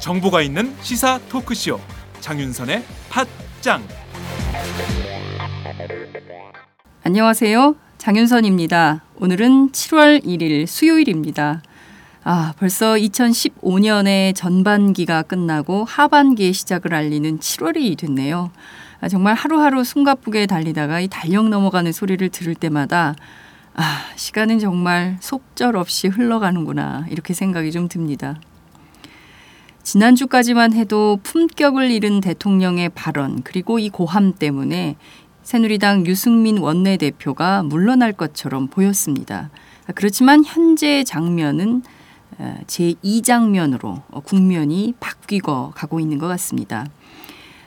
정보가 있는 시사 토크쇼 장윤선의 팟짱. 안녕하세요, 장윤선입니다. 오늘은 7월 1일 수요일입니다. 벌써 2015년의 전반기가 끝나고 하반기의 시작을 알리는 7월이 됐네요. 정말 하루하루 숨가쁘게 달리다가 이 달력 넘어가는 소리를 들을 때마다 시간은 정말 속절없이 흘러가는구나, 이렇게 생각이 좀 듭니다. 지난주까지만 해도 품격을 잃은 대통령의 발언, 그리고 이 고함 때문에 새누리당 유승민 원내대표가 물러날 것처럼 보였습니다. 그렇지만 현재 장면은 제2장면으로 국면이 바뀌고 가고 있는 것 같습니다.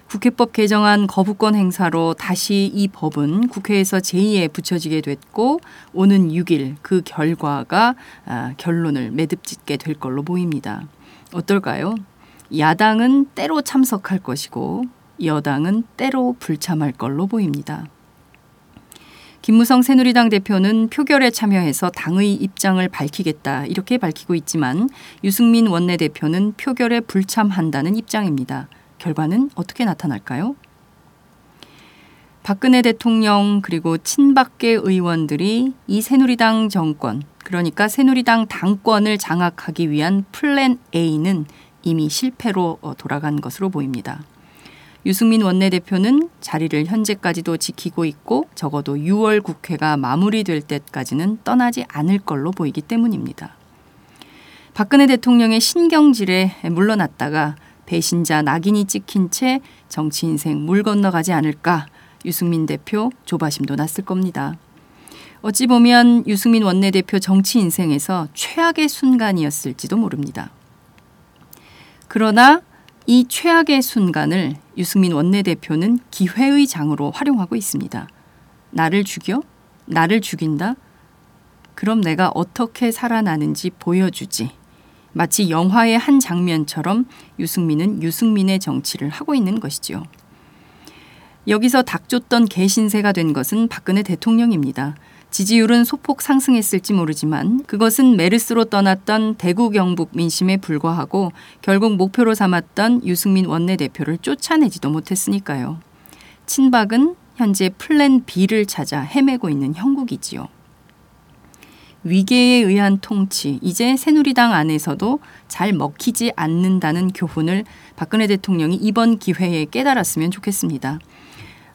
국회법 개정안 거부권 행사로 다시 이 법은 국회에서 제2에 붙여지게 됐고, 오는 6일 그 결과가 결론을 매듭짓게 될 걸로 보입니다. 어떨까요? 야당은 때로 참석할 것이고 여당은 때로 불참할 걸로 보입니다. 김무성 새누리당 대표는 표결에 참여해서 당의 입장을 밝히겠다, 이렇게 밝히고 있지만 유승민 원내대표는 표결에 불참한다는 입장입니다. 결과는 어떻게 나타날까요? 박근혜 대통령 그리고 친박계 의원들이 이 새누리당 정권, 그러니까 새누리당 당권을 장악하기 위한 플랜 A는 이미 실패로 돌아간 것으로 보입니다. 유승민 원내대표는 자리를 현재까지도 지키고 있고 적어도 6월 국회가 마무리될 때까지는 떠나지 않을 걸로 보이기 때문입니다. 박근혜 대통령의 신경질에 물러났다가 배신자 낙인이 찍힌 채 정치 인생 물 건너가지 않을까, 유승민 대표 조바심도 났을 겁니다. 어찌 보면 유승민 원내대표 정치 인생에서 최악의 순간이었을지도 모릅니다. 그러나 이 최악의 순간을 유승민 원내대표는 기회의 장으로 활용하고 있습니다. 나를 죽여? 나를 죽인다? 그럼 내가 어떻게 살아나는지 보여주지. 마치 영화의 한 장면처럼 유승민은 유승민의 정치를 하고 있는 것이지요. 여기서 닥쳤던 개신세가 된 것은 박근혜 대통령입니다. 지지율은 소폭 상승했을지 모르지만 그것은 메르스로 떠났던 대구 경북 민심에 불과하고 결국 목표로 삼았던 유승민 원내대표를 쫓아내지도 못했으니까요. 친박은 현재 플랜 B를 찾아 헤매고 있는 형국이지요. 위계에 의한 통치, 이제 새누리당 안에서도 잘 먹히지 않는다는 교훈을 박근혜 대통령이 이번 기회에 깨달았으면 좋겠습니다.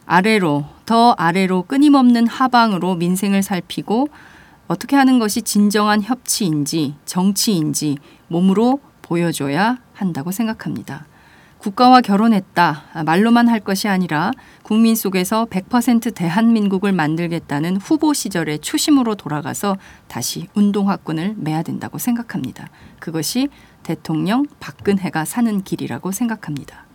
아래로, 더 아래로 끊임없는 하방으로 민생을 살피고 어떻게 하는 것이 진정한 협치인지 정치인지 몸으로 보여줘야 한다고 생각합니다. 국가와 결혼했다, 말로만 할 것이 아니라 국민 속에서 100% 대한민국을 만들겠다는 후보 시절의 초심으로 돌아가서 다시 운동화끈을 매야 된다고 생각합니다. 그것이 대통령 박근혜가 사는 길이라고 생각합니다.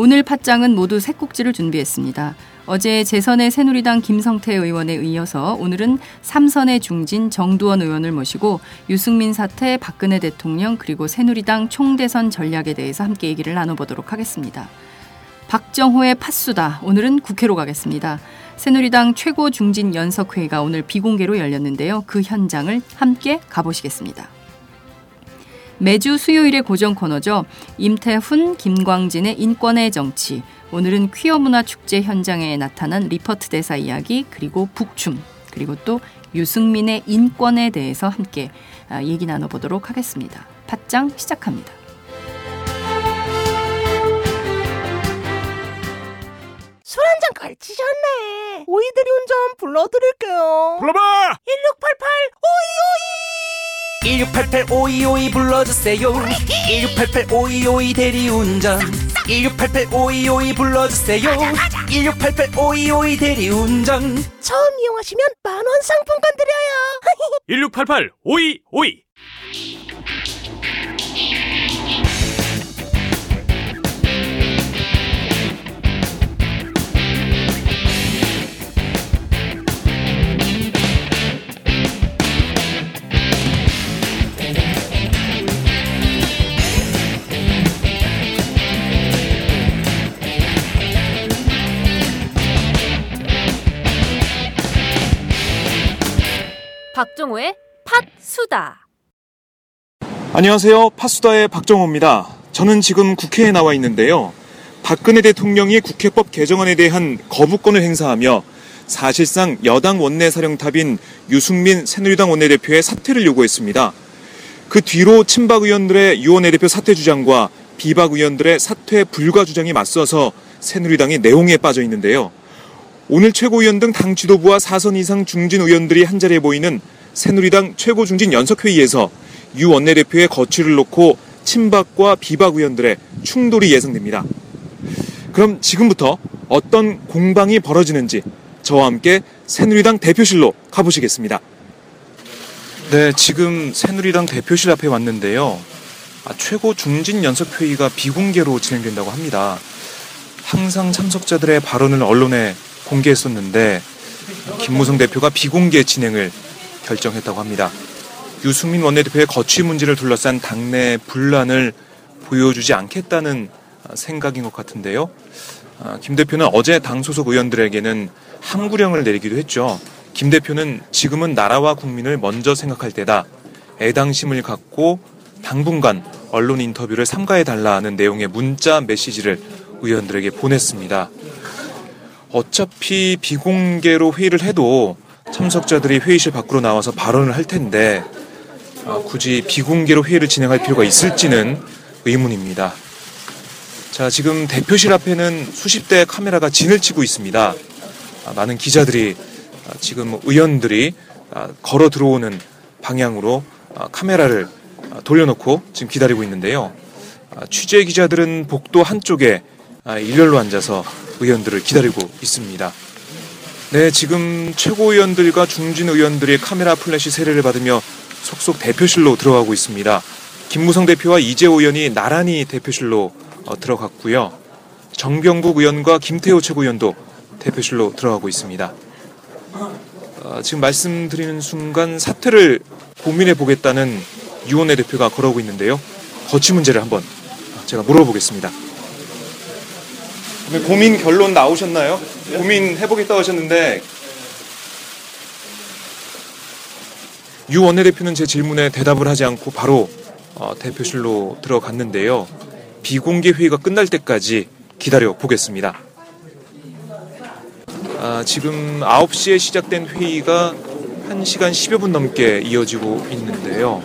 오늘 팟짱은 모두 새 꼭지를 준비했습니다. 어제 재선의 새누리당 김성태 의원에 이어서 오늘은 삼선의 중진 정두원 의원을 모시고 유승민 사태, 박근혜 대통령 그리고 새누리당 총대선 전략에 대해서 함께 얘기를 나눠보도록 하겠습니다. 박정호의 팟수다, 오늘은 국회로 가겠습니다. 새누리당 최고 중진 연석회의가 오늘 비공개로 열렸는데요. 그 현장을 함께 가보시겠습니다. 매주 수요일의 고정 코너죠. 임태훈, 김광진의 인권의 정치. 오늘은 퀴어 문화 축제 현장에 나타난 리퍼트 대사 이야기, 그리고 북춤, 그리고 또 유승민의 인권에 대해서 함께 얘기 나눠보도록 하겠습니다. 팟짱 시작합니다. 술 한 잔 걸치셨네. 오이들이 운전 불러드릴게요. 불러봐! 1688 오이오이! 1688-5252 불러주세요. 1688-5252 대리운전. 1688-5252 불러주세요. 1688-5252 대리운전. 처음 이용하시면 10,000원 상품권 드려요. 1688-5252. 박정호의 팟수다. 안녕하세요. 팟수다의 박정호입니다. 저는 지금 국회에 나와 있는데요. 박근혜 대통령이 국회법 개정안에 대한 거부권을 행사하며 사실상 여당 원내사령탑인 유승민 새누리당 원내대표의 사퇴를 요구했습니다. 그 뒤로 친박 의원들의 유 원내대표 사퇴 주장과 비박 의원들의 사퇴 불가 주장이 맞서서 새누리당이 내홍에 빠져 있는데요. 오늘 최고위원 등 당 지도부와 4선 이상 중진 의원들이 한자리에 모이는 새누리당 최고중진 연석회의에서 유 원내대표의 거취를 놓고 친박과 비박 의원들의 충돌이 예상됩니다. 그럼 지금부터 어떤 공방이 벌어지는지 저와 함께 새누리당 대표실로 가보시겠습니다. 네, 지금 새누리당 대표실 앞에 왔는데요. 최고중진 연석회의가 비공개로 진행된다고 합니다. 항상 참석자들의 발언을 언론에 공개했었는데 김무성 대표가 비공개 진행을 결정했다고 합니다. 유승민 원내대표의 거취 문제를 둘러싼 당내 분란을 보여주지 않겠다는 생각인 것 같은데요. 김 대표는 어제 당 소속 의원들에게는 항구령을 내리기도 했죠. 김 대표는 지금은 나라와 국민을 먼저 생각할 때다. 애당심을 갖고 당분간 언론 인터뷰를 삼가해달라는 내용의 문자 메시지를 의원들에게 보냈습니다. 어차피 비공개로 회의를 해도 참석자들이 회의실 밖으로 나와서 발언을 할 텐데 굳이 비공개로 회의를 진행할 필요가 있을지는 의문입니다. 자, 지금 대표실 앞에는 수십 대의 카메라가 진을 치고 있습니다. 많은 기자들이 지금 의원들이 걸어 들어오는 방향으로 카메라를 돌려놓고 지금 기다리고 있는데요. 취재 기자들은 복도 한쪽에 일렬로 앉아서 의원들을 기다리고 있습니다. 네, 지금 최고위원들과 중진 의원들이 카메라 플래시 세례를 받으며 속속 대표실로 들어가고 있습니다. 김무성 대표와 이재호 의원이 나란히 대표실로 들어갔고요. 정병국 의원과 김태호 최고위원도 대표실로 들어가고 있습니다. 지금 말씀드리는 순간 사퇴를 고민해보겠다는 유 원내대표가 걸어오고 있는데요. 거취 문제를 한번 제가 물어보겠습니다. 고민 결론 나오셨나요? 네? 고민해보겠다고 하셨는데 유 원내대표는 제 질문에 대답을 하지 않고 바로 대표실로 들어갔는데요. 비공개 회의가 끝날 때까지 기다려보겠습니다. 지금 9시에 시작된 회의가 1시간 10여 분 넘게 이어지고 있는데요.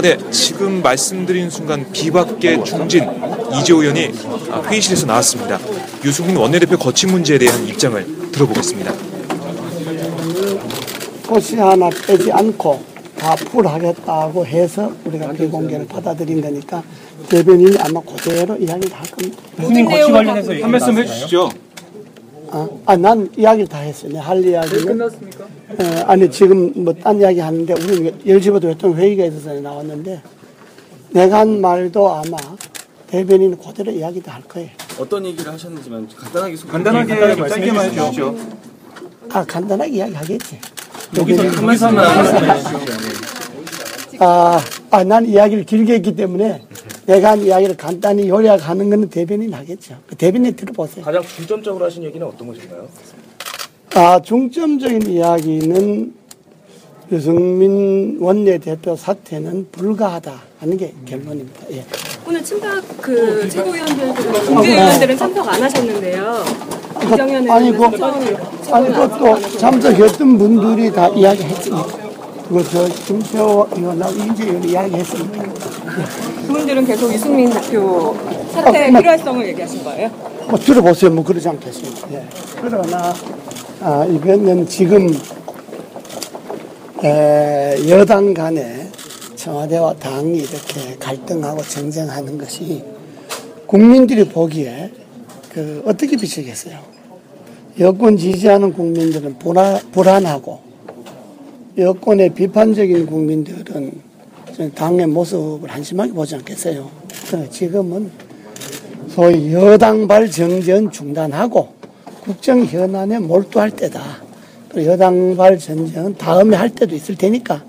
네. 지금 말씀드린 순간 비박계 중진 이재호 의원이 회의실에서 나왔습니다. 유승민 원내대표 거취 문제에 대한 입장을 들어보겠습니다. 거취 하나 빼지 않고 다 풀하겠다고 해서 우리가 비공개를 받아들인 거니까 대변인이 아마 그대로 이야기를 할 겁니다. 대표님 거취 관련해서 한 말씀 해주시죠. 난 이야기를 다 했어요. 할 이야기는. 끝났습니까? 아니, 지금 뭐 딴 이야기 하는데 우리는 10시부터 했던 회의가 있어서 나왔는데 내가 한 말도 아마 대변인 그대로 이야기 다 할 거예요. 어떤 얘기를 하셨는지만 간단하게 말씀해 주십시오. 간단하게 이야기 하겠지. 여기서 한 말씀만 해주시죠. 난 이야기를 길게 했기 때문에 내가 한 이야기를 간단히 요약하는 건 대변인 하겠죠. 대변인 들어보세요. 가장 중점적으로 하신 얘기는 어떤 것인가요? 중점적인 이야기는 유승민 원내대표 사퇴는 불가하다 하는 게 결론입니다. 예. 오늘 친박 최고위원들은 중대위원들은 참석 안 하셨는데요. 이정현은 그것도 참석했던 분들이 다 이야기했습니다. 그것도 김태호 의원하고 이재 의원이 이야기했습니다. 그분들은 계속 유승민 대표 사퇴의 필요성을 얘기하신 거예요? 들어보세요. 그러지 않겠습니다. 예. 그러나 이번에는 지금 여당 간에 청와대와 당이 이렇게 갈등하고 전쟁하는 것이 국민들이 보기에 어떻게 비치겠어요? 여권 지지하는 국민들은 불안하고 여권의 비판적인 국민들은 당의 모습을 한심하게 보지 않겠어요? 지금은 소위 여당발 정전 중단하고 국정 현안에 몰두할 때다. 여당발 전쟁은 다음에 할 때도 있을 테니까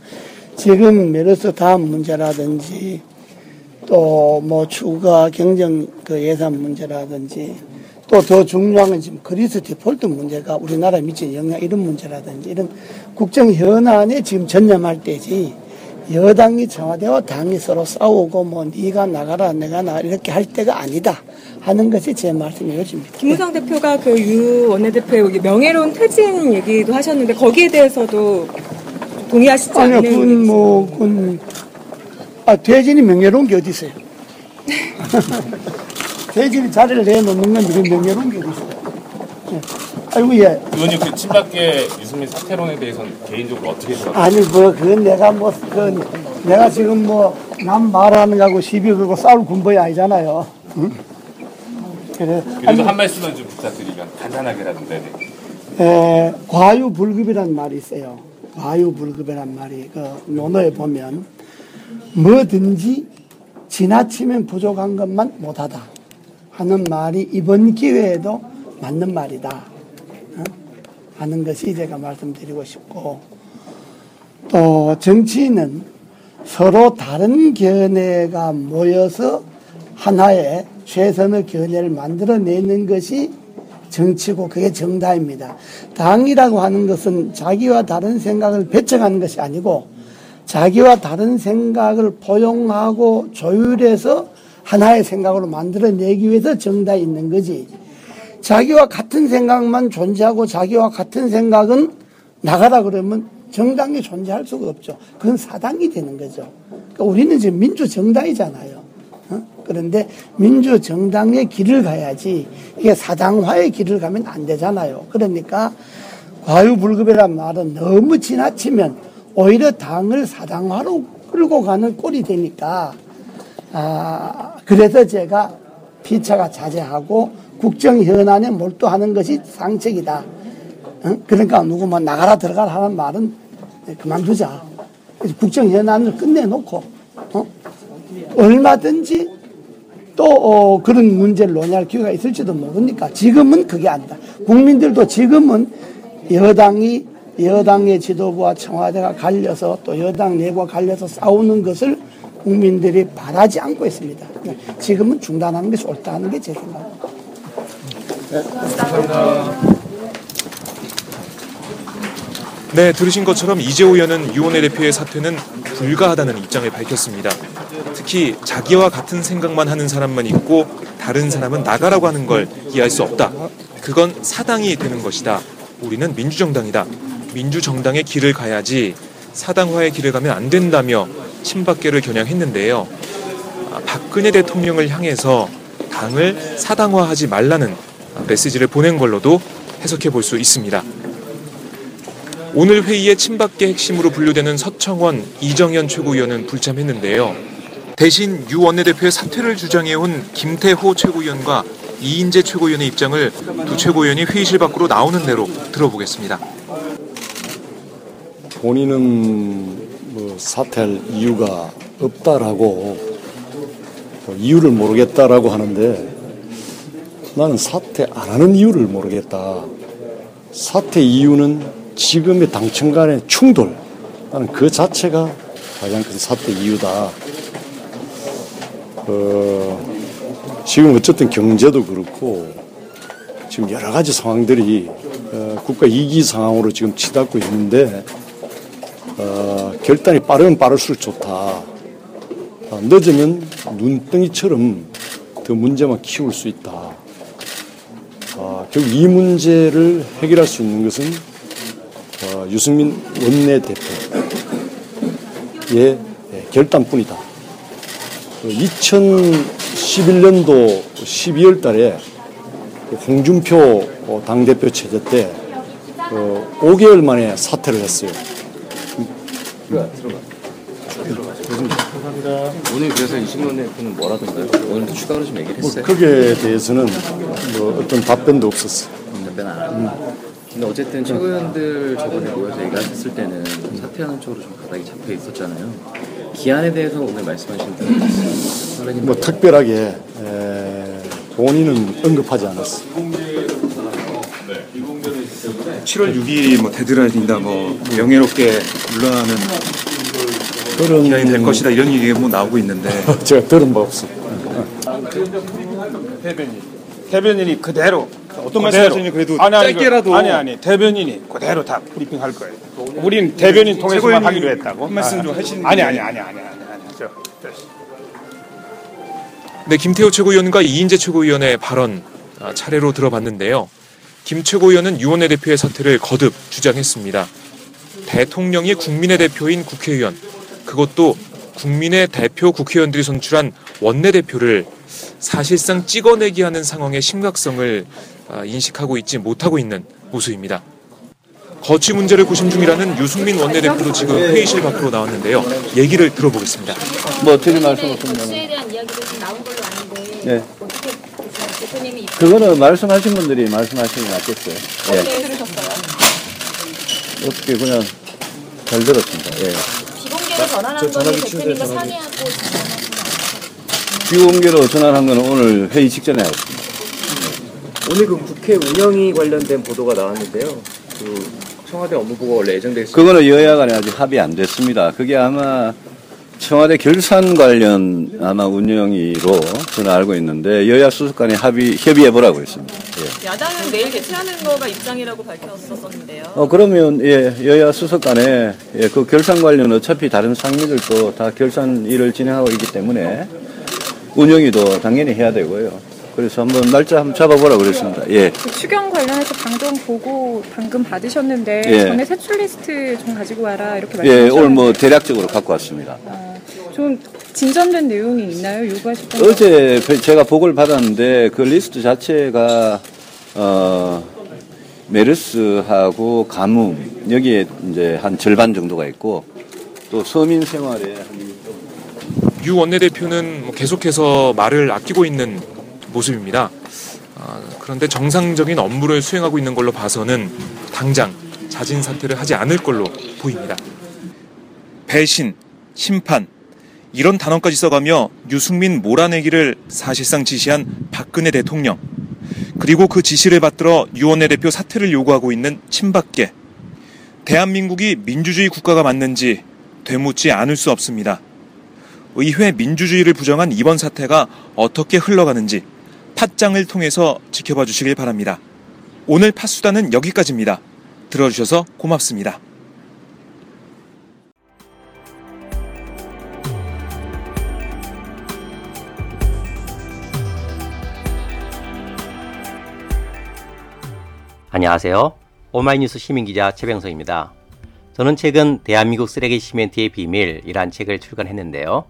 지금 메르스 다음 문제라든지 또 추가 경정 예산 문제라든지 또 더 중요한 건 지금 그리스 디폴트 문제가 우리나라에 미친 영향, 이런 문제라든지 이런 국정 현안에 지금 전념할 때지, 여당이 청와대와 당이 서로 싸우고 뭐 네가 나가라 내가 나가라 이렇게 할 때가 아니다 하는 것이 제 말씀의 요지입니다. 김무성 대표가 그 유 원내대표의 명예로운 퇴진 얘기도 하셨는데 거기에 대해서도 동의하시지 않나요? 아니요, 퇴진이 명예로운 게 어디 있어요? 퇴진이 자리를 내놓는 건 명예로운 게 어디 있어요? 네. 아이고, 예. 의원님, 그 친박계 유승민 사퇴론에 대해서는 개인적으로 어떻게 생각하세요? 아니, 그건 내가 지금 남 말하는 거하고 시비 걸고 싸울 군벌이 아니잖아요. 응? 그래서 한 말씀만 좀 부탁드리면 간단하게라도. 네네. 과유불급이란 말이 있어요. 과유불급이란 말이, 그 논어에 보면 뭐든지 지나치면 부족한 것만 못하다 하는 말이 이번 기회에도 맞는 말이다 하는 것이 제가 말씀드리고 싶고, 또 정치인은 서로 다른 견해가 모여서 하나의 최선의 견해를 만들어내는 것이 정치고 그게 정당입니다. 당이라고 하는 것은 자기와 다른 생각을 배척하는 것이 아니고 자기와 다른 생각을 포용하고 조율해서 하나의 생각으로 만들어내기 위해서 정당이 있는 거지, 자기와 같은 생각만 존재하고 자기와 같은 생각은 나가라 그러면 정당이 존재할 수가 없죠. 그건 사당이 되는 거죠. 그러니까 우리는 지금 민주정당이잖아요. 어? 그런데 민주정당의 길을 가야지 이게 사당화의 길을 가면 안 되잖아요. 그러니까 과유불급이란 말은 너무 지나치면 오히려 당을 사당화로 끌고 가는 꼴이 되니까, 그래서 제가 피차가 자제하고 국정 현안에 몰두하는 것이 상책이다. 응? 그러니까 누구만 나가라 들어가라 하는 말은 그만두자. 국정 현안을 끝내놓고, 어? 얼마든지 또 그런 문제를 논의할 기회가 있을지도 모르니까 지금은 그게 아니다. 국민들도 지금은 여당의 지도부와 청와대가 갈려서 또 여당 내부와 갈려서 싸우는 것을 국민들이 바라지 않고 있습니다. 지금은 중단하는 것이 옳다 하는 게 제 생각입니다. 네, 감사합니다. 네, 들으신 것처럼 이재호 의원은 유 원내대표의 사퇴는 불가하다는 입장을 밝혔습니다. 특히 자기와 같은 생각만 하는 사람만 있고 다른 사람은 나가라고 하는 걸 이해할 수 없다. 그건 사당이 되는 것이다. 우리는 민주정당이다. 민주정당의 길을 가야지 사당화의 길을 가면 안 된다며 친박계를 겨냥했는데요. 박근혜 대통령을 향해서 당을 사당화하지 말라는 메시지를 보낸 걸로도 해석해 볼 수 있습니다. 오늘 회의의 친박계 핵심으로 분류되는 서청원, 이정현 최고위원은 불참했는데요. 대신 유 원내대표의 사퇴를 주장해온 김태호 최고위원과 이인재 최고위원의 입장을 두 최고위원이 회의실 밖으로 나오는 대로 들어보겠습니다. 본인은 사퇴할 이유가 없다라고, 이유를 모르겠다라고 하는데, 나는 사퇴 안 하는 이유를 모르겠다. 사퇴 이유는 지금의 당청 간의 충돌. 나는 그 자체가 가장 큰 사퇴 이유다. 지금 어쨌든 경제도 그렇고 지금 여러 가지 상황들이 국가 위기 상황으로 지금 치닫고 있는데, 결단이 빠르면 빠를수록 좋다. 늦으면 눈덩이처럼 더 문제만 키울 수 있다. 결국 이 문제를 해결할 수 있는 것은 유승민 원내대표의 결단뿐이다. 2011년도 12월 달에 홍준표 당대표 체제 때 5개월 만에 사퇴를 했어요. 감사합니다. 오늘 그래서 이승민 대표는 뭐라던가요? 오늘 추가로 좀 얘기를 했어요? 거기에 대해서는 어떤 답변도 없었어요. 답변 안 하고. 근데 어쨌든 최고위원들 저번에 모여서 얘기하셨을 때는 사퇴하는 쪽으로 좀 가닥이 잡혀 있었잖아요. 기한에 대해서 오늘 말씀하신 분은 특별하게 본인은 언급하지 않았어요. 7월 6일이 데드라인이다, 명예롭게 물러나는 기간이 될 것이다, 이런 얘기가 나오고 있는데 제가 들은 바 없어. 대변인이 그대로 어떤 말씀하시는지 그래도 짧게라도 아니 대변인이 그대로 다 브리핑할 거예요. 우린 대변인 통해서만 하기로 했다고. 말씀 좀 하시는 아니. 네, 김태호 최고위원과 이인재 최고위원의 발언 차례로 들어봤는데요. 김 최고위원은 유원회 대표의 사퇴를 거듭 주장했습니다. 대통령이 국민의 대표인 국회의원, 그것도 국민의 대표 국회의원들이 선출한 원내대표를 사실상 찍어내기 하는 상황의 심각성을 인식하고 있지 못하고 있는 모습입니다. 거취 문제를 고심 중이라는 유승민 원내대표도 지금 회의실 밖으로 나왔는데요. 얘기를 들어보겠습니다. 뭐 드릴 말씀 없습니다. 수에 대한 이야기도 지금 나온 걸로 아는데 네. 어떻게 대표님이 그거는 말씀하신 분들이 말씀하시는 게 낫겠어요. 어떻게 들으셨어요? 어떻게 그냥 잘 들었습니다. 비공개로 전환한 거는 대표님과 상의하고 비공개로 전환한 건 오늘 회의 직전에 하였습니다. 오늘 그 국회 운영이 관련된 보도가 나왔는데요. 그 청와대 업무부가 원래 예정돼 있습니다. 그거는 여야 간에 아직 합의 안 됐습니다. 그게 아마 청와대 결산 관련 아마 운영위로 저는 알고 있는데 여야 수석 간에 협의해보라고 했습니다. 예. 야당은 내일 개최하는 거가 입장이라고 밝혔었는데요. 그러면 여야 수석 간에 그 결산 관련 어차피 다른 상임위들도 다 결산 일을 진행하고 있기 때문에 운영위도 당연히 해야 되고요. 그래서 한번 날짜 한번 잡아보라고 그랬습니다. 예. 그 추경 관련해서 방정 보고 방금 받으셨는데 예. 전에 세출 리스트 좀 가지고 와라 이렇게 말씀하셨는데 예, 오늘 뭐 대략적으로 갖고 왔습니다. 좀 진전된 내용이 있나요? 요구하셨던 어제 제가 보고를 받았는데 그 리스트 자체가 메르스하고 가뭄 여기에 이제 한 절반 정도가 있고 또 서민 생활에 유 원내대표는 계속해서 말을 아끼고 있는 모습입니다. 그런데 정상적인 업무를 수행하고 있는 걸로 봐서는 당장 자진 사퇴를 하지 않을 걸로 보입니다. 배신, 심판 이런 단어까지 써가며 유승민 몰아내기를 사실상 지시한 박근혜 대통령 그리고 그 지시를 받들어 유원내 대표 사퇴를 요구하고 있는 친박계 대한민국이 민주주의 국가가 맞는지 되묻지 않을 수 없습니다. 의회 민주주의를 부정한 이번 사태가 어떻게 흘러가는지 팟짱을 통해서 지켜봐 주시길 바랍니다. 오늘 팟수다는 여기까지입니다. 들어주셔서 고맙습니다. 안녕하세요. 오마이뉴스 시민기자 최병석입니다. 저는 최근 대한민국 쓰레기 시멘트의 비밀이란 책을 출간했는데요.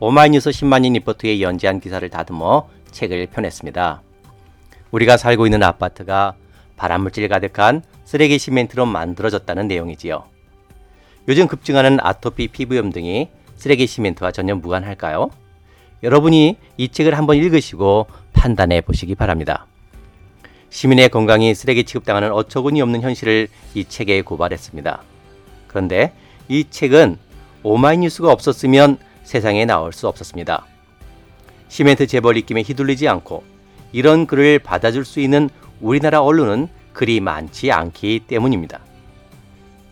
오마이뉴스 10만인 리퍼트에 연재한 기사를 다듬어 책을 펴냈습니다. 우리가 살고 있는 아파트가 발암물질 가득한 쓰레기 시멘트로 만들어졌다는 내용이지요. 요즘 급증하는 아토피 피부염 등이 쓰레기 시멘트와 전혀 무관할까요? 여러분이 이 책을 한번 읽으시고 판단해 보시기 바랍니다. 시민의 건강이 쓰레기 취급당하는 어처구니 없는 현실을 이 책에 고발했습니다. 그런데 이 책은 오마이뉴스가 없었으면 세상에 나올 수 없었습니다. 시멘트 재벌 입김에 휘둘리지 않고 이런 글을 받아줄 수 있는 우리나라 언론은 그리 많지 않기 때문입니다.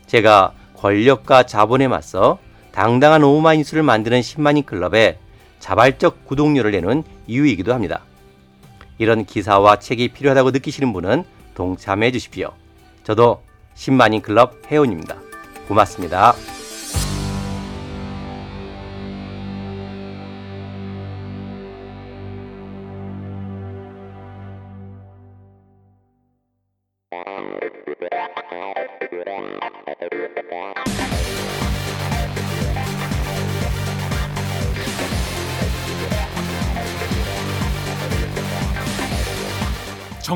제가 권력과 자본에 맞서 당당한 오마이뉴스를 만드는 10만인 클럽에 자발적 구독료를 내는 이유이기도 합니다. 이런 기사와 책이 필요하다고 느끼시는 분은 동참해 주십시오. 저도 10만인 클럽 회원입니다. 고맙습니다.